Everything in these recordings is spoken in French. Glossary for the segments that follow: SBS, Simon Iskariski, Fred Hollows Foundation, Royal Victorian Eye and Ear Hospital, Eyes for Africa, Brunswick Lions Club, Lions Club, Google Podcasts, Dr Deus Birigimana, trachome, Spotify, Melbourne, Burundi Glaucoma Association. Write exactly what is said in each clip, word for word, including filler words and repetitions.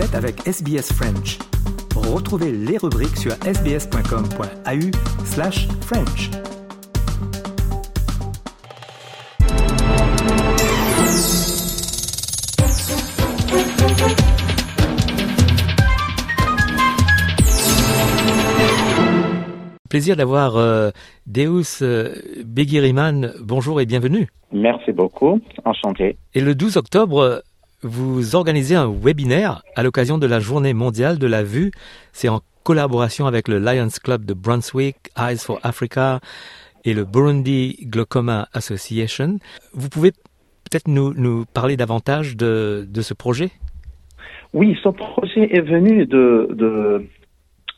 Vous êtes avec S B S French. Retrouvez les rubriques sur sbs.com.au slash French. Plaisir d'avoir euh, Deus euh, Birigimana. Bonjour et bienvenue. Merci beaucoup, enchanté. Et le douze octobre, vous organisez un webinaire à l'occasion de la Journée mondiale de la vue. C'est en collaboration avec le Lions Club de Brunswick, Eyes for Africa et le Burundi Glaucoma Association. Vous pouvez peut-être nous, nous parler davantage de, de ce projet? Oui, ce projet est venu de, de,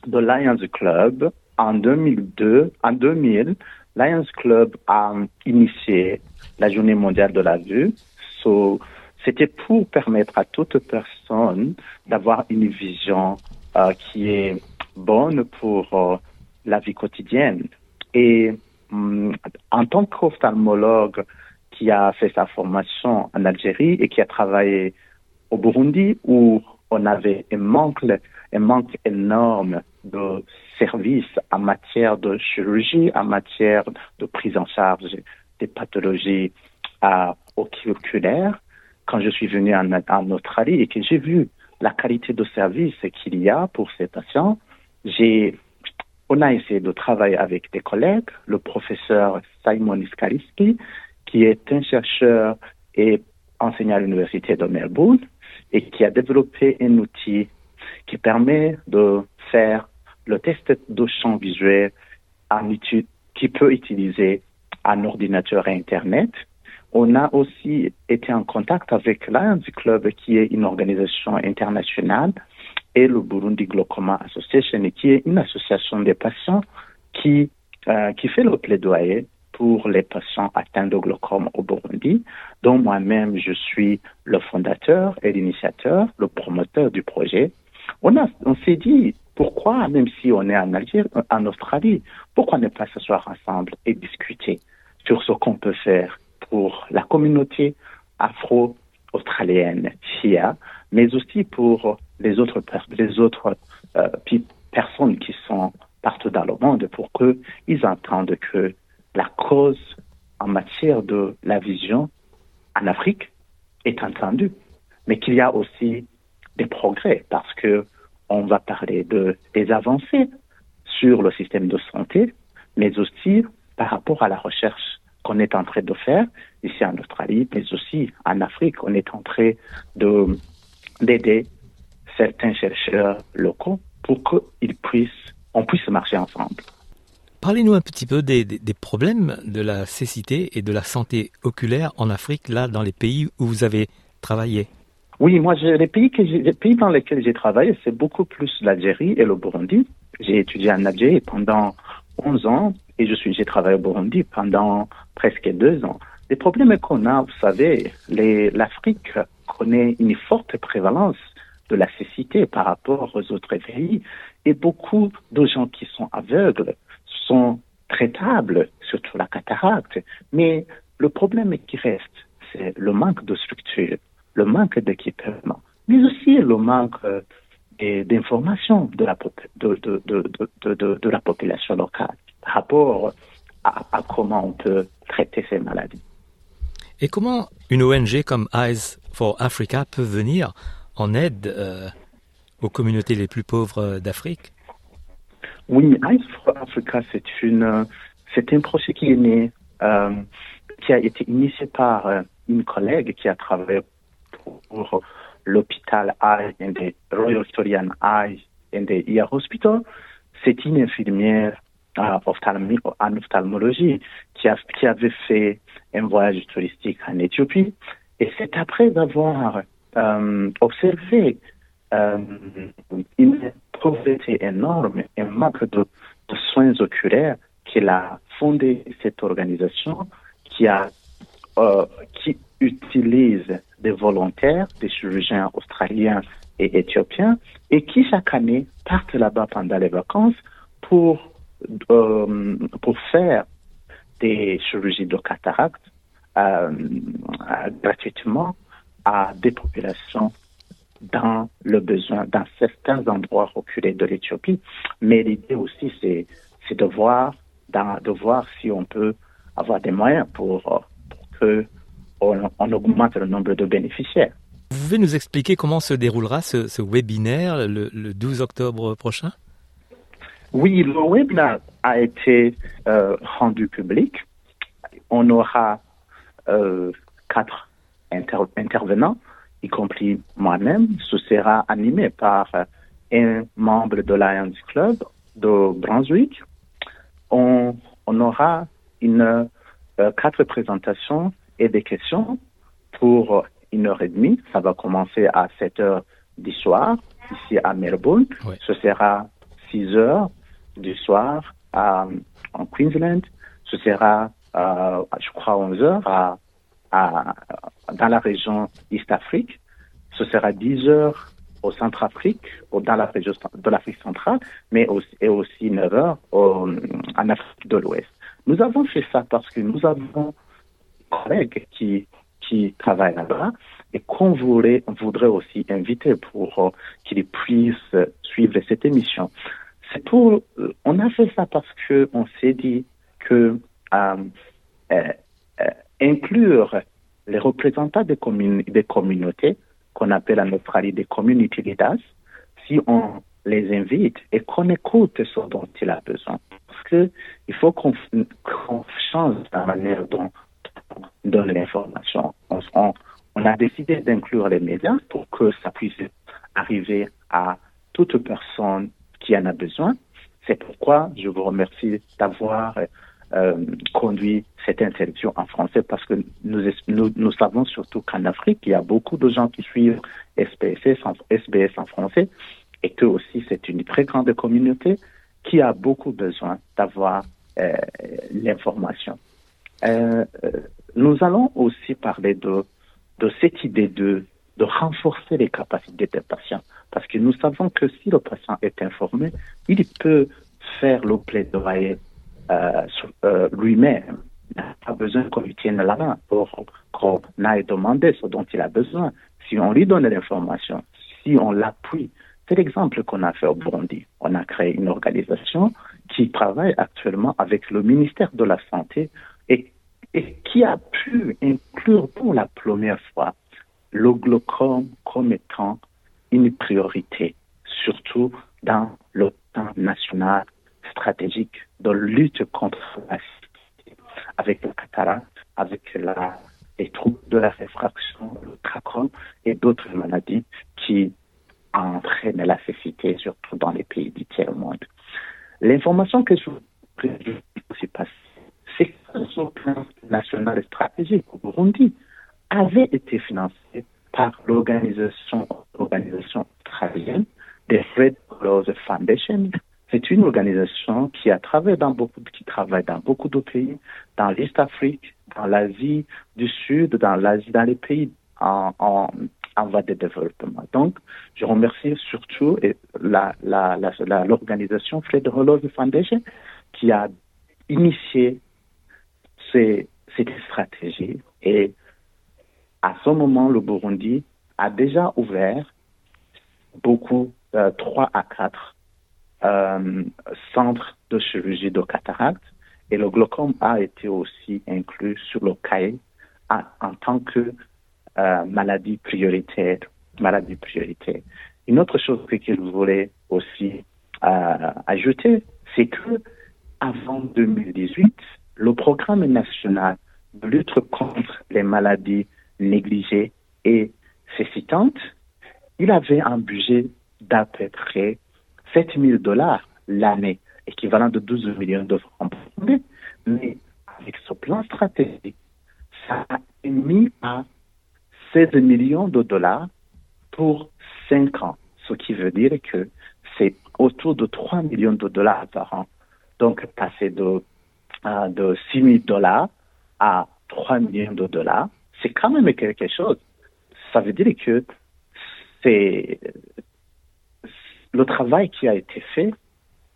de Lions Club. En deux mille deux, en deux mille, Lions Club a initié la Journée mondiale de la vue. So, c'était pour permettre à toute personne d'avoir une vision euh, qui est bonne pour euh, la vie quotidienne. Et hum, en tant qu'ophtalmologue qui a fait sa formation en Algérie et qui a travaillé au Burundi, où on avait un manque, un manque énorme de services en matière de chirurgie, en matière de prise en charge des pathologies euh, oculaires. Quand je suis venu en, en Australie et que j'ai vu la qualité de service qu'il y a pour ces patients, j'ai, on a essayé de travailler avec des collègues, le professeur Simon Iskariski, qui est un chercheur et enseignant à l'université de Melbourne, et qui a développé un outil qui permet de faire le test de champ visuel en étude, qui peut utiliser un ordinateur et Internet. On a aussi été en contact avec Lions Club, qui est une organisation internationale, et le Burundi Glaucoma Association, qui est une association des patients qui, euh, qui fait le plaidoyer pour les patients atteints de glaucome au Burundi, dont moi-même je suis le fondateur et l'initiateur, le promoteur du projet. On, a, on s'est dit, pourquoi, même si on est en Algérie, en Australie, pourquoi ne pas s'asseoir ensemble et discuter sur ce qu'on peut faire pour la communauté afro-australienne, F I A, mais aussi pour les autres, les autres euh, personnes qui sont partout dans le monde, pour qu'ils entendent que la cause en matière de la vision en Afrique est entendue, mais qu'il y a aussi des progrès, parce que on va parler de, des avancées sur le système de santé, mais aussi par rapport à la recherche qu'on est en train de faire ici en Australie, mais aussi en Afrique. On est en train de, d'aider certains chercheurs locaux pour qu'ils puissent, on puisse marcher ensemble. Parlez-nous un petit peu des, des, des problèmes de la cécité et de la santé oculaire en Afrique, là, dans les pays où vous avez travaillé. Oui, moi, je, les, pays que j'ai, les pays dans lesquels j'ai travaillé, c'est beaucoup plus l'Algérie et le Burundi. J'ai étudié en Algérie pendant onze ans et je suis, j'ai travaillé au Burundi pendant presque deux ans. Les problèmes qu'on a, vous savez, les, l'Afrique connaît une forte prévalence de la cécité par rapport aux autres pays, et beaucoup de gens qui sont aveugles sont traitables, surtout la cataracte. Mais le problème qui reste, c'est le manque de structure, le manque d'équipement, mais aussi le manque d'information de la, de, de, de, de, de, de la population locale par rapport à, à comment on peut traiter ces maladies. Et comment une O N G comme Eyes for Africa peut venir en aide euh, aux communautés les plus pauvres d'Afrique? Oui, Eyes for Africa, c'est, une, c'est un projet qui est né, euh, qui a été initié par euh, une collègue qui a travaillé pour l'hôpital Eye and the Royal Victorian Eye and the Ear Hospital. C'est une infirmière euh, ophtalmi, en ophtalmologie qui, a, qui avait fait un voyage touristique en Éthiopie. Et c'est après avoir euh, observé euh, une pauvreté énorme, un manque de, de soins oculaires qu'elle a fondé cette organisation qui a euh, qui utilise des volontaires, des chirurgiens australiens et éthiopiens, et qui chaque année partent là-bas pendant les vacances pour, euh, pour faire des chirurgies de cataracte euh, gratuitement à des populations dans le besoin, dans certains endroits reculés de l'Éthiopie. Mais l'idée aussi, c'est, c'est de voir, dans, de voir si on peut avoir des moyens pour, pour que on, on augmente le nombre de bénéficiaires. Vous pouvez nous expliquer comment se déroulera ce, ce webinaire le, le douze octobre prochain ? Oui, le webinaire a été euh, rendu public. On aura euh, quatre inter- intervenants, y compris moi-même. Ce sera animé par un membre de Lions Club de Brunswick. On, on aura une, euh, quatre présentations et des questions pour une heure et demie. Ça va commencer à sept heures du soir, ici à Melbourne. Oui. Ce sera six heures du soir à, en Queensland. Ce sera, euh, je crois, onze heures à, à, dans la région East-Afrique. Ce sera dix heures au Centre-Afrique, ou dans la région de l'Afrique centrale, mais aussi, et aussi neuf heures au, en Afrique de l'Ouest. Nous avons fait ça parce que nous avons des collègues qui, qui travaillent là-bas et qu'on voudrait, voudrait aussi inviter pour euh, qu'ils puissent suivre cette émission. C'est pour, euh, on a fait ça parce que on s'est dit que euh, euh, euh, inclure les représentants des, commun- des communautés, qu'on appelle en Australie des community leaders, si on les invite et qu'on écoute ce dont il a besoin. Parce qu'il faut qu'on, qu'on change la manière dont on donne l'information. On, on, on a décidé d'inclure les médias pour que ça puisse arriver à toute personne qui en a besoin. C'est pourquoi je vous remercie d'avoir euh, conduit cette interview en français, parce que nous, nous, nous savons surtout qu'en Afrique, il y a beaucoup de gens qui suivent S B S en français, et que aussi c'est une très grande communauté qui a beaucoup besoin d'avoir euh, l'information. Euh, nous allons aussi parler de, de cette idée de, de renforcer les capacités des patients, parce que nous savons que si le patient est informé, il peut faire le plaidoyer euh, euh, lui-même. Il n'a pas besoin qu'on lui tienne la main pour qu'on aille demander ce dont il a besoin. Si on lui donne l'information, si on l'appuie, c'est l'exemple qu'on a fait au Burundi. On a créé une organisation qui travaille actuellement avec le ministère de la Santé et, et qui a pu inclure pour la première fois le glaucome comme étant une priorité, surtout dans le plan national stratégique de lutte contre la cécité, avec le cataracte, avec la, les troubles de la réfraction, le trachome et d'autres maladies qui entraînent la cécité, surtout dans les pays du tiers-monde. L'information que je voudrais aussi passer, c'est que ce plan national stratégique au Burundi avait été financé par l'organisation, l'organisation australienne de Fred Hollows Foundation. C'est une organisation qui a travaillé dans beaucoup, qui travaille dans beaucoup de pays, dans l'Est Afrique, dans l'Asie du Sud, dans l'Asie, dans les pays en, en, en voie de développement. Donc, je remercie surtout la, la, la, la, l'organisation Fred Hollows Foundation qui a initié ces, cette stratégie. Et à ce moment, le Burundi a déjà ouvert beaucoup, euh, trois à quatre euh, centres de chirurgie de cataracte, et le glaucome a été aussi inclus sur le cahier en, en tant que euh, maladie prioritaire. Maladie prioritaire. Une autre chose que je voulais aussi euh, ajouter, c'est que avant deux mille dix-huit, le programme national de lutte contre les maladies négligé et cécitante, il avait un budget d'à peu près sept mille dollars l'année, équivalent de douze millions de francs. Mais avec ce plan stratégique, ça a été mis à seize millions de dollars pour cinq ans, ce qui veut dire que c'est autour de trois millions de dollars par an. Donc, passer de, euh, de six mille dollars à trois millions de dollars, c'est quand même quelque chose. Ça veut dire que c'est le travail qui a été fait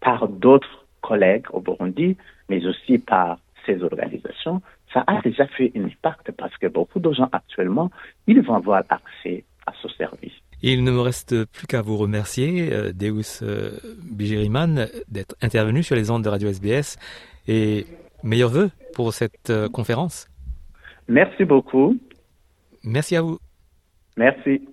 par d'autres collègues au Burundi, mais aussi par ces organisations, ça a déjà fait un impact parce que beaucoup de gens actuellement, ils vont avoir accès à ce service. Il ne me reste plus qu'à vous remercier, Deus Birigimana, d'être intervenu sur les ondes de Radio S B S et meilleurs vœux pour cette conférence. Merci beaucoup. Merci à vous. Merci.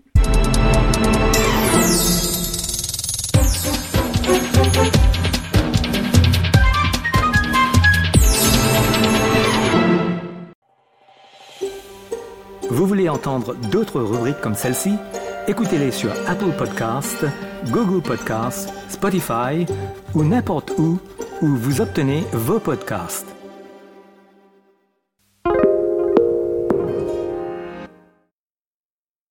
Vous voulez entendre d'autres rubriques comme celle-ci? Écoutez-les sur Apple Podcasts, Google Podcasts, Spotify ou n'importe où où vous obtenez vos podcasts.